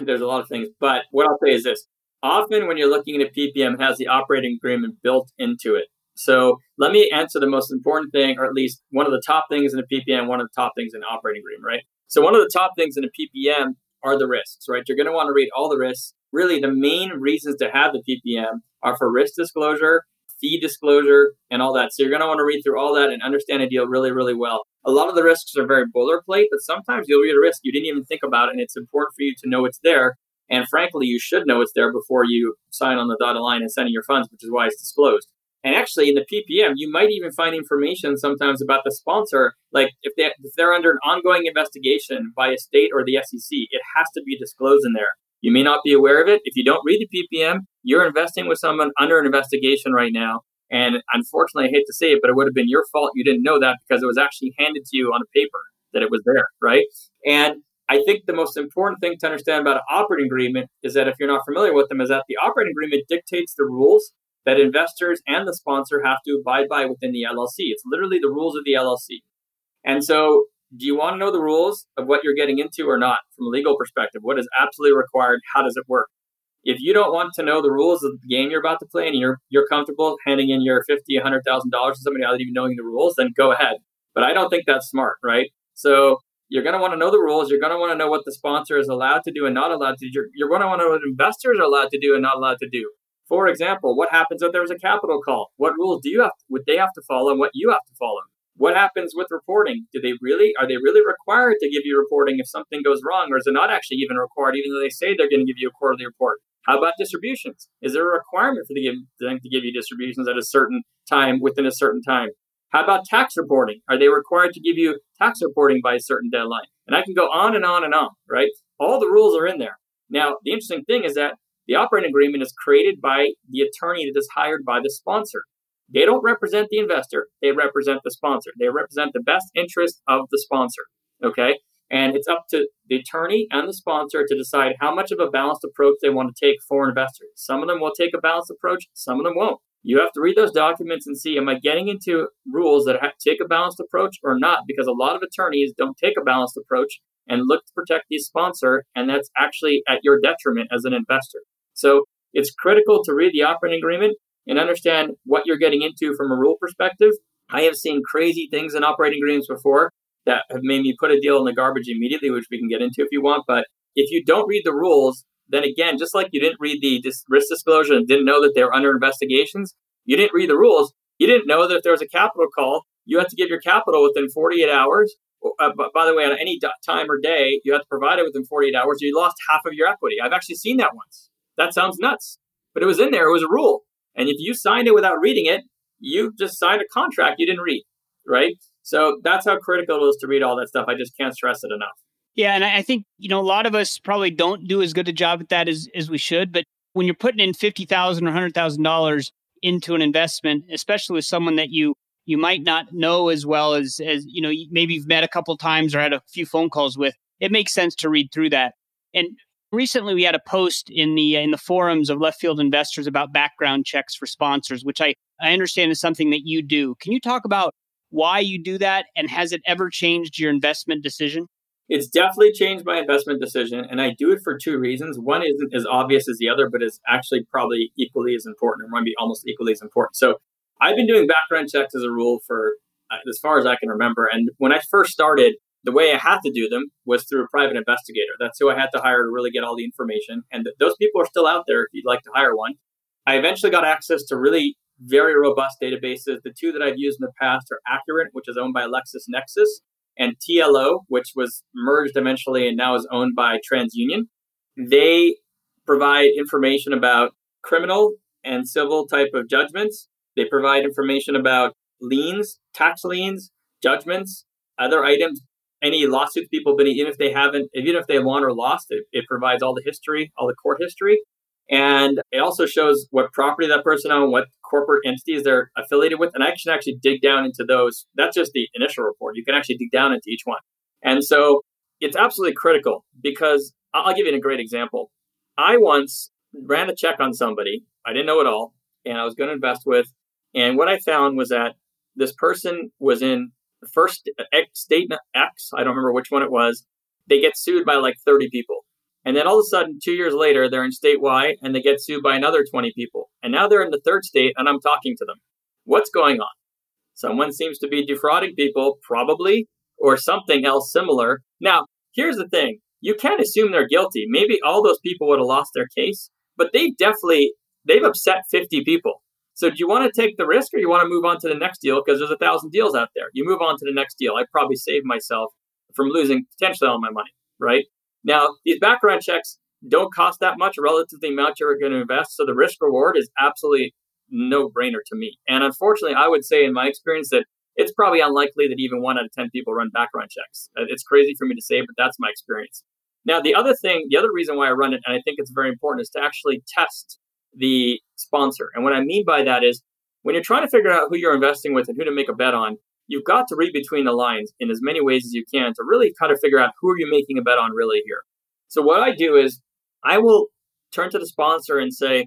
There's a lot of things, but what I'll say is this. Often when you're looking at a PPM, it has the operating agreement built into it. So let me answer the most important thing, or at least one of the top things in a PPM, one of the top things in an operating agreement, right? So one of the top things in a PPM are the risks, right? You're going to want to read all the risks. Really, the main reasons to have the PPM are for risk disclosure, fee disclosure, and all that. So you're going to want to read through all that and understand a deal really, really well. A lot of the risks are very boilerplate, but sometimes you'll read a risk you didn't even think about, and it's important for you to know it's there. And frankly, you should know it's there before you sign on the dotted line and send in your funds, which is why it's disclosed. And actually, in the PPM, you might even find information sometimes about the sponsor. Like if they're under an ongoing investigation by a state or the SEC, it has to be disclosed in there. You may not be aware of it. If you don't read the PPM, you're investing with someone under an investigation right now. And unfortunately, I hate to say it, but it would have been your fault you didn't know that, because it was actually handed to you on a paper that it was there, right? And I think the most important thing to understand about an operating agreement is that, if you're not familiar with them, is that the operating agreement dictates the rules that investors and the sponsor have to abide by within the LLC. It's literally the rules of the LLC. And so do you want to know the rules of what you're getting into or not from a legal perspective? What is absolutely required? How does it work? If you don't want to know the rules of the game you're about to play and you're comfortable handing in your $50,000, $100,000 to somebody without even knowing the rules, then go ahead. But I don't think that's smart, right? So you're going to want to know the rules. You're going to want to know what the sponsor is allowed to do and not allowed to do. You're going to want to know what investors are allowed to do and not allowed to do. For example, what happens if there's a capital call? What rules would they have to follow, and what you have to follow? What happens with reporting? Are they really required to give you reporting if something goes wrong, or is it not actually even required, even though they say they're going to give you a quarterly report? How about distributions? Is there a requirement for them to give you distributions at a certain time, within a certain time? How about tax reporting? Are they required to give you tax reporting by a certain deadline? And I can go on and on and on, right? All the rules are in there. Now, the interesting thing is that the operating agreement is created by the attorney that is hired by the sponsor. They don't represent the investor. They represent the sponsor. They represent the best interest of the sponsor, okay? And it's up to the attorney and the sponsor to decide how much of a balanced approach they want to take for investors. Some of them will take a balanced approach. Some of them won't. You have to read those documents and see, am I getting into rules that take a balanced approach or not? Because a lot of attorneys don't take a balanced approach. and look to protect the sponsor, and that's actually at your detriment as an investor. So it's critical to read the operating agreement and understand what you're getting into from a rule perspective. I have seen crazy things in operating agreements before that have made me put a deal in the garbage immediately, which we can get into if you want. But if you don't read the rules, then again, just like you didn't read the risk disclosure and didn't know that they were under investigations, you didn't read the rules. You didn't know that if there was a capital call, you had to give your capital within 48 hours. But by the way, on any time or day, you had to provide it within 48 hours. You lost half of your equity. I've actually seen that once. That sounds nuts, but it was in there. It was a rule. And if you signed it without reading it, you just signed a contract you didn't read, right? So that's how critical it is to read all that stuff. I just can't stress it enough. Yeah, and I think, you know, a lot of us probably don't do as good a job at that as we should. But when you're putting in $50,000 or $100,000 into an investment, especially with someone that you might not know as well as you know, maybe you've met a couple of times or had a few phone calls with, it makes sense to read through that. And recently, we had a post in the forums of Left Field Investors about background checks for sponsors, which I understand is something that you do. Can you talk about why you do that, and has it ever changed your investment decision? It's definitely changed my investment decision, and I do it for two reasons. One isn't as obvious as the other, but it's actually probably equally as important, or maybe almost equally as important. So I've been doing background checks as a rule for as far as I can remember. And when I first started, the way I had to do them was through a private investigator. That's who I had to hire to really get all the information. And those people are still out there if you'd like to hire one. I eventually got access to really very robust databases. The two that I've used in the past are Accurant, which is owned by LexisNexis, and TLO, which was merged eventually and now is owned by TransUnion. They provide information about criminal and civil type of judgments. They provide information about liens, tax liens, judgments, other items, any lawsuits people have been, even if they won or lost, it provides all the history, all the court history. And it also shows what property that person owned, what corporate entities they're affiliated with. And I can actually dig down into those. That's just the initial report. You can actually dig down into each one. And so it's absolutely critical, because I'll give you a great example. I once ran a check on somebody. I didn't know it all, and I was going to invest with. And what I found was that this person was in first statement X, I don't remember which one it was, they get sued by like 30 people. And then all of a sudden, 2 years later, they're in state Y and they get sued by another 20 people. And now they're in the third state and I'm talking to them. What's going on? Someone seems to be defrauding people, probably, or something else similar. Now, here's the thing. You can't assume they're guilty. Maybe all those people would have lost their case, but they've upset 50 people. So do you want to take the risk, or you want to move on to the next deal? Because there's 1,000 deals out there. You move on to the next deal. I probably saved myself from losing potentially all my money, right? Now, these background checks don't cost that much relative to the amount you're going to invest. So the risk reward is absolutely no-brainer to me. And unfortunately, I would say in my experience that it's probably unlikely that even 1 out of 10 people run background checks. It's crazy for me to say, but that's my experience. Now, the other reason why I run it, and I think it's very important, is to actually test the sponsor. And what I mean by that is, when you're trying to figure out who you're investing with and who to make a bet on, you've got to read between the lines in as many ways as you can to really kind of figure out who are you making a bet on really here. So what I do is I will turn to the sponsor and say,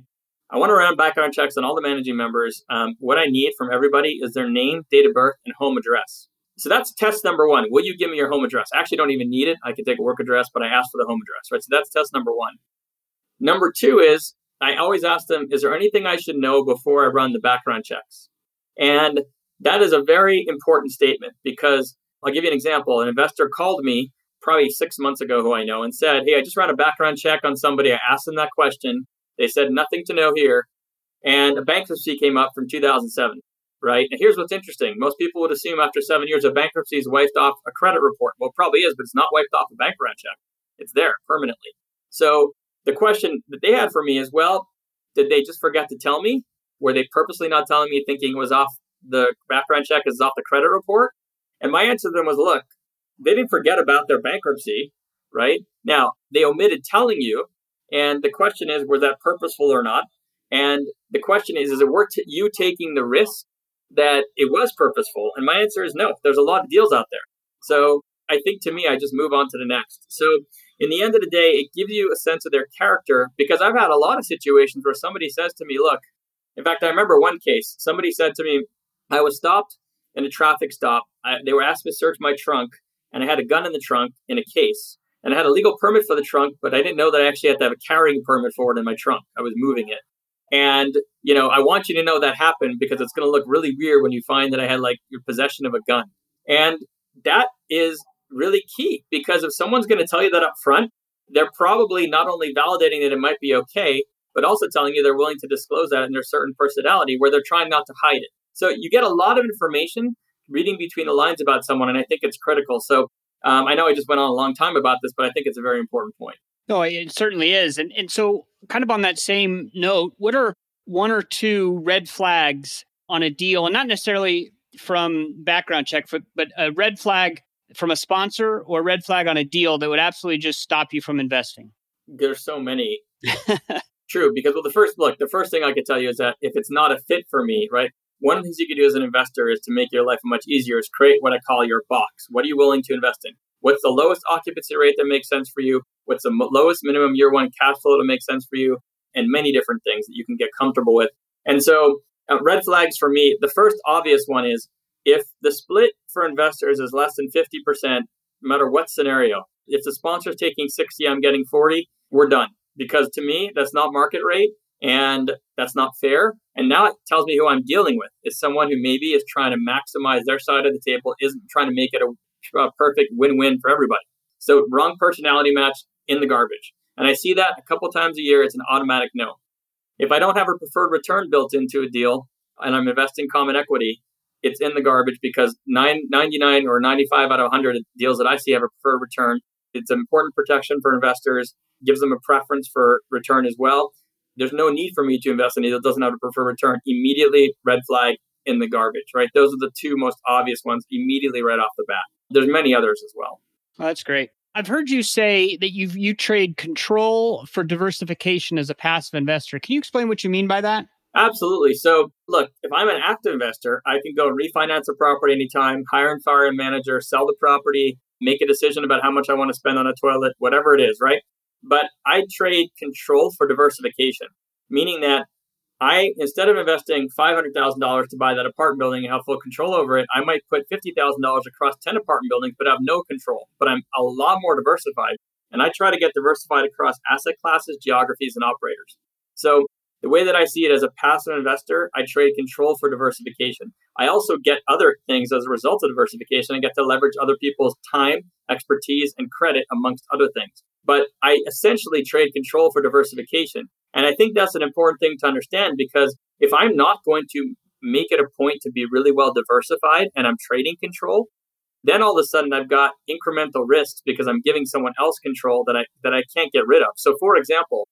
I want to run background checks on all the managing members. What I need from everybody is their name, date of birth, and home address. So that's test number one. Will you give me your home address? I actually don't even need it. I can take a work address, but I asked for the home address, right? So that's test number one. Number two is, I always ask them, is there anything I should know before I run the background checks? And that is a very important statement, because I'll give you an example. An investor called me probably 6 months ago who I know and said, hey, I just ran a background check on somebody. I asked them that question. They said nothing to know here. And a bankruptcy came up from 2007, right? And here's what's interesting. Most people would assume after 7 years of bankruptcy is wiped off a credit report. Well, it probably is, but it's not wiped off a background check. It's there permanently. So the question that they had for me is, well, did they just forget to tell me? Were they purposely not telling me, thinking it was off the background check, is off the credit report? And my answer to them was, look, they didn't forget about their bankruptcy, right? Now, they omitted telling you. And the question is, was that purposeful or not? And the question is it worth you taking the risk that it was purposeful? And my answer is no. There's a lot of deals out there. So I think, to me, I just move on to the next. So in the end of the day, it gives you a sense of their character, because I've had a lot of situations where somebody says to me, look, in fact, I remember one case, somebody said to me, I was stopped in a traffic stop. They were asked me to search my trunk. and I had a gun in the trunk in a case, and I had a legal permit for the trunk, but I didn't know that I actually had to have a carrying permit for it in my trunk. I was moving it. And, you know, I want you to know that happened because it's going to look really weird when you find that I had like your possession of a gun. And that is really key, because if someone's going to tell you that up front, they're probably not only validating that it might be okay, but also telling you they're willing to disclose that in their certain personality where they're trying not to hide it. So you get a lot of information reading between the lines about someone, and I think it's critical. So I know I just went on a long time about this, but I think it's a very important point. No, it certainly is. And so kind of on that same note, what are one or two red flags on a deal, and not necessarily from background check, but a red flag from a sponsor or a red flag on a deal that would absolutely just stop you from investing? There's so many. True, because the first thing I could tell you is that if it's not a fit for me, right? One of the things you could do as an investor is to make your life much easier is create what I call your box. What are you willing to invest in? What's the lowest occupancy rate that makes sense for you? What's the lowest minimum year one cash flow that makes sense for you? And many different things that you can get comfortable with. And so red flags for me, the first obvious one is if the split for investors is less than 50%, no matter what scenario, if the sponsor's taking 60, I'm getting 40, we're done. Because to me, that's not market rate. And that's not fair. And now it tells me who I'm dealing with is someone who maybe is trying to maximize their side of the table, isn't trying to make it a perfect win-win for everybody. So wrong personality match in the garbage. And I see that a couple times a year. It's an automatic no. If I don't have a preferred return built into a deal and I'm investing common equity, it's in the garbage because 99 or 95 out of 100 deals that I see have a preferred return. It's an important protection for investors, gives them a preference for return as well. There's no need for me to invest in it that doesn't have a preferred return. Immediately, red flag in the garbage, right? Those are the two most obvious ones immediately right off the bat. There's many others as well. Oh, that's great. I've heard you say that you trade control for diversification as a passive investor. Can you explain what you mean by that? Absolutely. So look, if I'm an active investor, I can go refinance a property anytime, hire and fire a manager, sell the property, make a decision about how much I want to spend on a toilet, whatever it is, right? But I trade control for diversification, meaning that I, instead of investing $500,000 to buy that apartment building and have full control over it, I might put $50,000 across 10 apartment buildings, but have no control. But I'm a lot more diversified. And I try to get diversified across asset classes, geographies, and operators. So the way that I see it as a passive investor, I trade control for diversification. I also get other things as a result of diversification. I get to leverage other people's time, expertise, and credit, amongst other things. But I essentially trade control for diversification. And I think that's an important thing to understand, because if I'm not going to make it a point to be really well diversified and I'm trading control, then all of a sudden I've got incremental risks because I'm giving someone else control that I can't get rid of. So for example,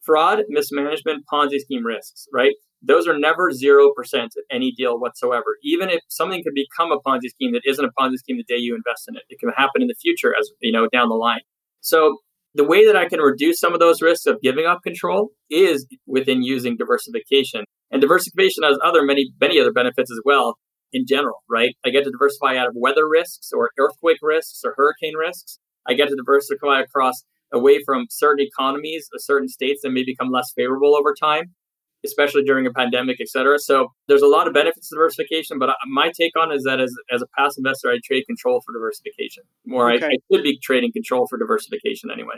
fraud, mismanagement, Ponzi scheme risks, right? Those are never 0% at any deal whatsoever. Even if something could become a Ponzi scheme that isn't a Ponzi scheme the day you invest in it, it can happen in the future, as you know, down the line. So the way that I can reduce some of those risks of giving up control is within using diversification. And diversification has many other benefits as well in general, right? I get to diversify out of weather risks or earthquake risks or hurricane risks. I get to diversify across away from certain economies or certain states that may become less favorable over time, especially during a pandemic, et cetera. So there's a lot of benefits to diversification, but my take on is that as a passive investor, I trade control for diversification. I should be trading control for diversification anyway.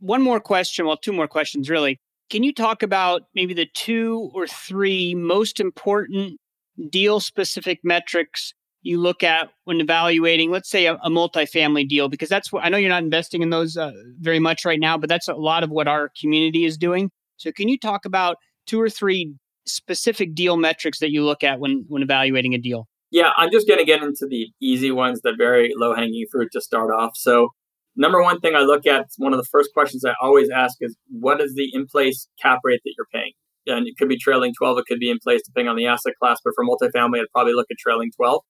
One more question, well, two more questions really. Can you talk about maybe the two or three most important deal-specific metrics you look at when evaluating, let's say, a multifamily deal? Because that's what I know you're not investing in those very much right now, but that's a lot of what our community is doing. So can you talk about two or three specific deal metrics that you look at when evaluating a deal? Yeah, I'm just going to get into the easy ones, the very low-hanging fruit to start off. So number one thing I look at, one of the first questions I always ask is, what is the in-place cap rate that you're paying? And it could be trailing 12, it could be in place depending on the asset class, but for multifamily, I'd probably look at trailing 12.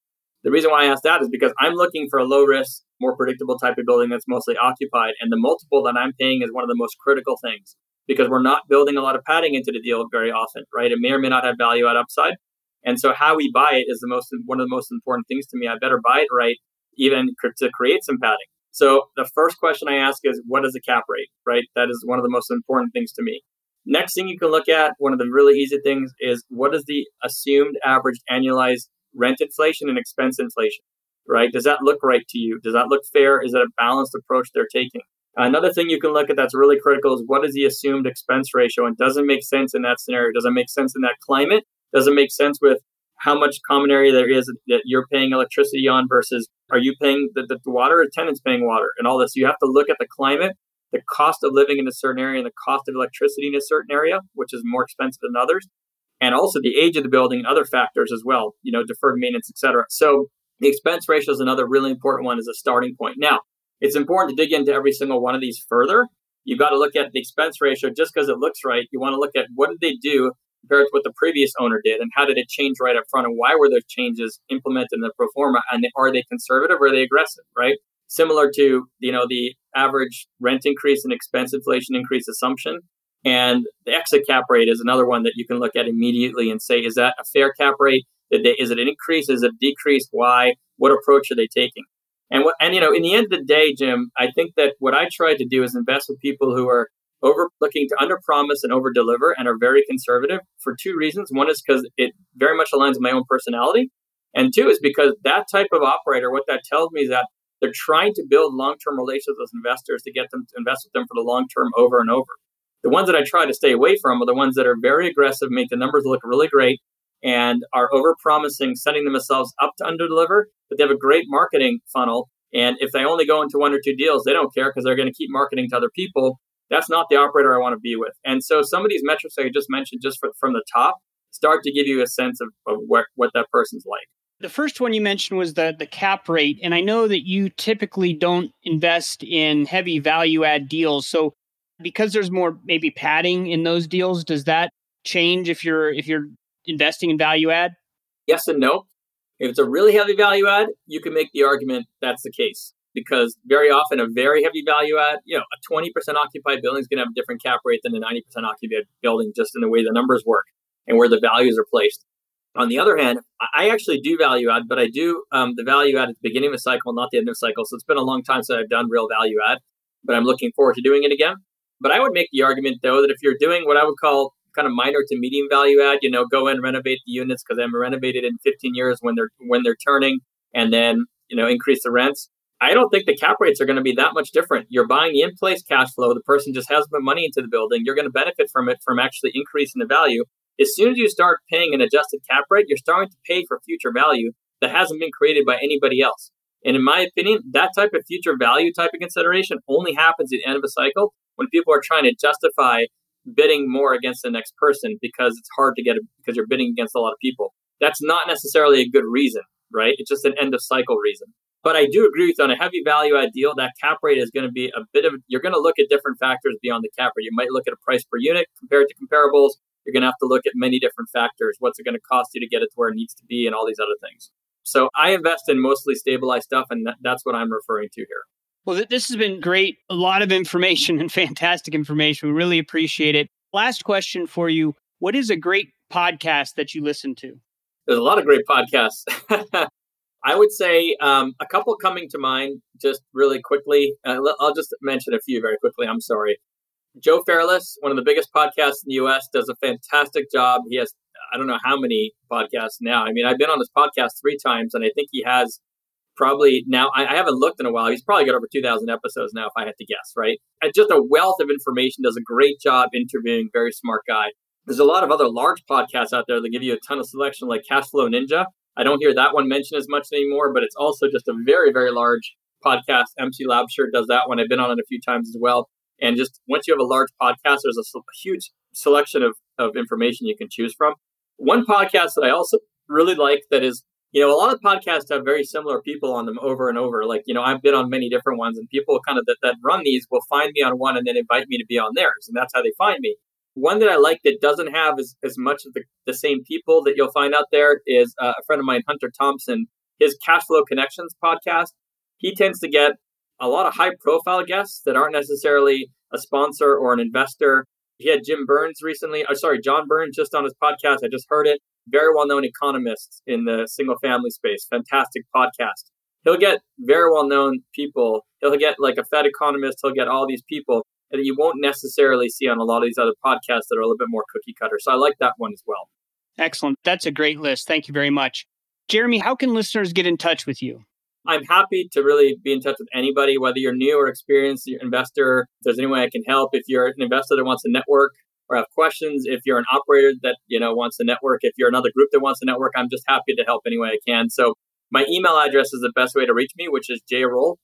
The reason why I ask that is because I'm looking for a low-risk, more predictable type of building that's mostly occupied, and the multiple that I'm paying is one of the most critical things, because we're not building a lot of padding into the deal very often, right? It may or may not have value at upside. And so how we buy it is one of the most important things to me. I better buy it right, even to create some padding. So the first question I ask is, what is the cap rate, right? That is one of the most important things to me. Next thing you can look at, one of the really easy things is, what is the assumed average annualized rent inflation and expense inflation? right? Does that look right to you? Does that look fair? Is that a balanced approach they're taking? Another thing you can look at that's really critical is what is the assumed expense ratio? And doesn't make sense in that scenario. Doesn't make sense in that climate. Doesn't make sense with how much common area there is that you're paying electricity on versus are you paying the water or tenants paying water and all this. You have to look at the climate, the cost of living in a certain area and the cost of electricity in a certain area, which is more expensive than others. And also the age of the building and other factors as well, you know, deferred maintenance, et cetera. So the expense ratio is another really important one as a starting point. Now, it's important to dig into every single one of these further. You've got to look at the expense ratio just because it looks right. You want to look at what did they do compared to what the previous owner did and how did it change right up front and why were those changes implemented in the pro forma and are they conservative or are they aggressive, right? Similar to, you know, the average rent increase and expense inflation increase assumption. And the exit cap rate is another one that you can look at immediately and say, is that a fair cap rate? Is it an increase? Is it a decrease? Why? What approach are they taking? And you know, in the end of the day, Jim, I think that what I try to do is invest with people who are looking to underpromise and overdeliver and are very conservative for two reasons. One is because it very much aligns with my own personality. And two is because that type of operator, what that tells me is that they're trying to build long-term relationships with investors to get them to invest with them for the long term over and over. The ones that I try to stay away from are the ones that are very aggressive, make the numbers look really great, and are overpromising, setting themselves up to underdeliver. But they have a great marketing funnel, and if they only go into one or two deals, they don't care because they're going to keep marketing to other people. That's not the operator I want to be with. And so some of these metrics I just mentioned, just from the top, start to give you a sense of what that person's like. The first one you mentioned was the cap rate, and I know that you typically don't invest in heavy value add deals, so. Because there's more maybe padding in those deals, does that change if you're investing in value add? Yes and no. If it's a really heavy value add, you can make the argument that's the case because very often a very heavy value add, you know, a 20% occupied building is going to have a different cap rate than a 90% occupied building just in the way the numbers work and where the values are placed. On the other hand, I actually do value add, but I do the value add at the beginning of a cycle, not the end of a cycle. So it's been a long time since I've done real value add, but I'm looking forward to doing it again. But I would make the argument, though, that if you're doing what I would call kind of minor to medium value add, you know, go and renovate the units because I'm renovated in 15 years when they're turning and then, you know, increase the rents. I don't think the cap rates are going to be that much different. You're buying the in-place cash flow. The person just has put money into the building. You're going to benefit from it from actually increasing the value. As soon as you start paying an adjusted cap rate, you're starting to pay for future value that hasn't been created by anybody else. And in my opinion, that type of future value type of consideration only happens at the end of a cycle when people are trying to justify bidding more against the next person because it's hard to get it because you're bidding against a lot of people. That's not necessarily a good reason, right? It's just an end of cycle reason. But I do agree with you on a heavy value add deal, that cap rate is going to be a bit of, you're going to look at different factors beyond the cap rate. You might look at a price per unit compared to comparables. You're going to have to look at many different factors. What's it going to cost you to get it to where it needs to be and all these other things. So I invest in mostly stabilized stuff, and that's what I'm referring to here. Well, this has been great. A lot of information and fantastic information. We really appreciate it. Last question for you. What is a great podcast that you listen to? There's a lot of great podcasts. I would say a couple coming to mind just really quickly. I'll just mention a few very quickly. I'm sorry. Joe Fairless, one of the biggest podcasts in the U.S., does a fantastic job. He has, I don't know how many podcasts now. I mean, I've been on his podcast 3 times, and I think he has probably now, I haven't looked in a while. He's probably got over 2,000 episodes now, if I had to guess, right? And just a wealth of information, does a great job interviewing, very smart guy. There's a lot of other large podcasts out there that give you a ton of selection, like Cashflow Ninja. I don't hear that one mentioned as much anymore, but it's also just a very, very large podcast. MC Lab Shirt does that one. I've been on it a few times as well. And just once you have a large podcast, there's a huge selection of information you can choose from. One podcast that I also really like that is, you know, a lot of podcasts have very similar people on them over and over. Like, you know, I've been on many different ones and people kind of that run these will find me on one and then invite me to be on theirs. And that's how they find me. One that I like that doesn't have as much of the same people that you'll find out there is a friend of mine, Hunter Thompson, his Cashflow Connections podcast. He tends to get a lot of high profile guests that aren't necessarily a sponsor or an investor. He had John Burns just on his podcast. I just heard it. Very well-known economist in the single-family space. Fantastic podcast. He'll get very well-known people. He'll get like a Fed economist. He'll get all these people that you won't necessarily see on a lot of these other podcasts that are a little bit more cookie-cutter. So I like that one as well. Excellent. That's a great list. Thank you very much. Jeremy, how can listeners get in touch with you? I'm happy to really be in touch with anybody, whether you're new or experienced investor. If there's any way I can help, if you're an investor that wants to network or have questions, if you're an operator that wants to network, if you're another group that wants to network, I'm just happy to help any way I can. So my email address is the best way to reach me, which is jroll,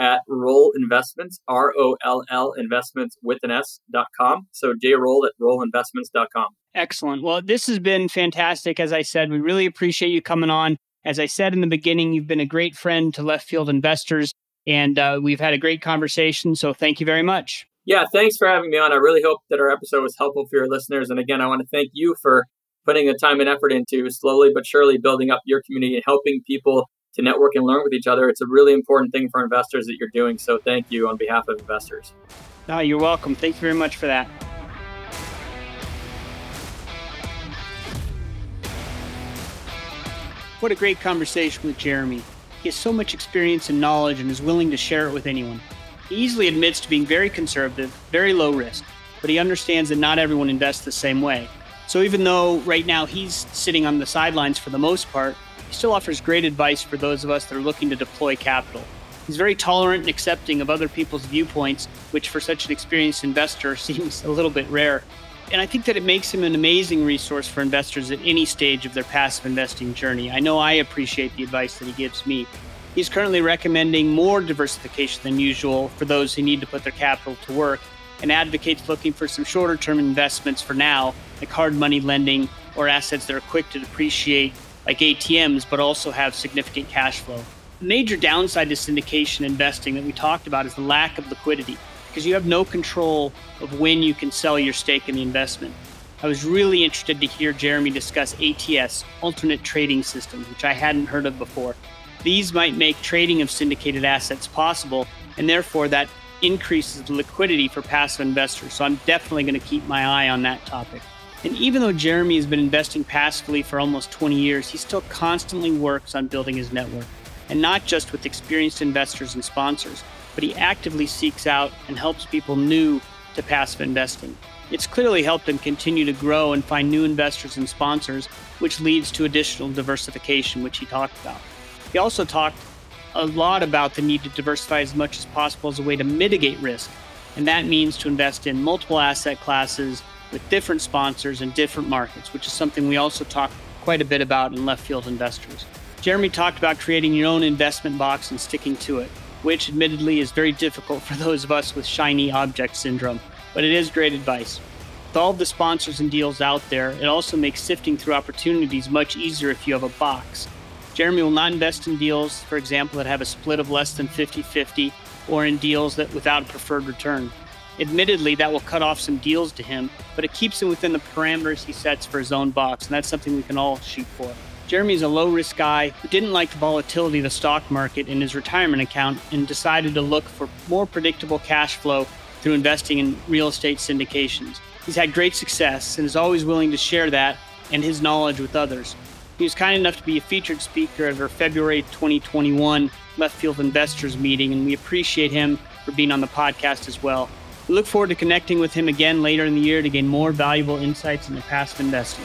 at Roll Investments, ROLL Investments with an S.com. So jroll at rollinvestments.com. Excellent. Well, this has been fantastic. As I said, we really appreciate you coming on. As I said in the beginning, you've been a great friend to Left Field Investors, and we've had a great conversation. So thank you very much. Yeah, thanks for having me on. I really hope that our episode was helpful for your listeners. And again, I want to thank you for putting the time and effort into slowly but surely building up your community and helping people to network and learn with each other. It's a really important thing for investors that you're doing. So thank you on behalf of investors. No, you're welcome. Thank you very much for that. What a great conversation with Jeremy. He has so much experience and knowledge and is willing to share it with anyone. He easily admits to being very conservative, very low risk, but he understands that not everyone invests the same way. So even though right now he's sitting on the sidelines for the most part, he still offers great advice for those of us that are looking to deploy capital. He's very tolerant and accepting of other people's viewpoints, which for such an experienced investor seems a little bit rare. And I think that it makes him an amazing resource for investors at any stage of their passive investing journey. I know I appreciate the advice that he gives me. He's currently recommending more diversification than usual for those who need to put their capital to work, and advocates looking for some shorter-term investments for now, like hard money lending or assets that are quick to depreciate, like ATMs, but also have significant cash flow. The major downside to syndication investing that we talked about is the lack of liquidity, because you have no control of when you can sell your stake in the investment. I was really interested to hear Jeremy discuss ATS, alternate trading systems, which I hadn't heard of before. These might make trading of syndicated assets possible, and therefore that increases the liquidity for passive investors. So I'm definitely going to keep my eye on that topic. And even though Jeremy has been investing passively for almost 20 years, he still constantly works on building his network, and not just with experienced investors and sponsors, but he actively seeks out and helps people new to passive investing. It's clearly helped him continue to grow and find new investors and sponsors, which leads to additional diversification, which he talked about. He also talked a lot about the need to diversify as much as possible as a way to mitigate risk, and that means to invest in multiple asset classes with different sponsors and different markets, which is something we also talk quite a bit about in Left Field Investors. Jeremy talked about creating your own investment box and sticking to it, which admittedly is very difficult for those of us with shiny object syndrome, but it is great advice. With all of the sponsors and deals out there, it also makes sifting through opportunities much easier if you have a box. Jeremy will not invest in deals, for example, that have a split of less than 50-50, or in deals that without a preferred return. Admittedly, that will cut off some deals to him, but it keeps him within the parameters he sets for his own box, and that's something we can all shoot for. Jeremy is a low-risk guy who didn't like the volatility of the stock market in his retirement account and decided to look for more predictable cash flow through investing in real estate syndications. He's had great success and is always willing to share that and his knowledge with others. He was kind enough to be a featured speaker at our February 2021 Left Field Investors meeting, and we appreciate him for being on the podcast as well. We look forward to connecting with him again later in the year to gain more valuable insights into passive investing.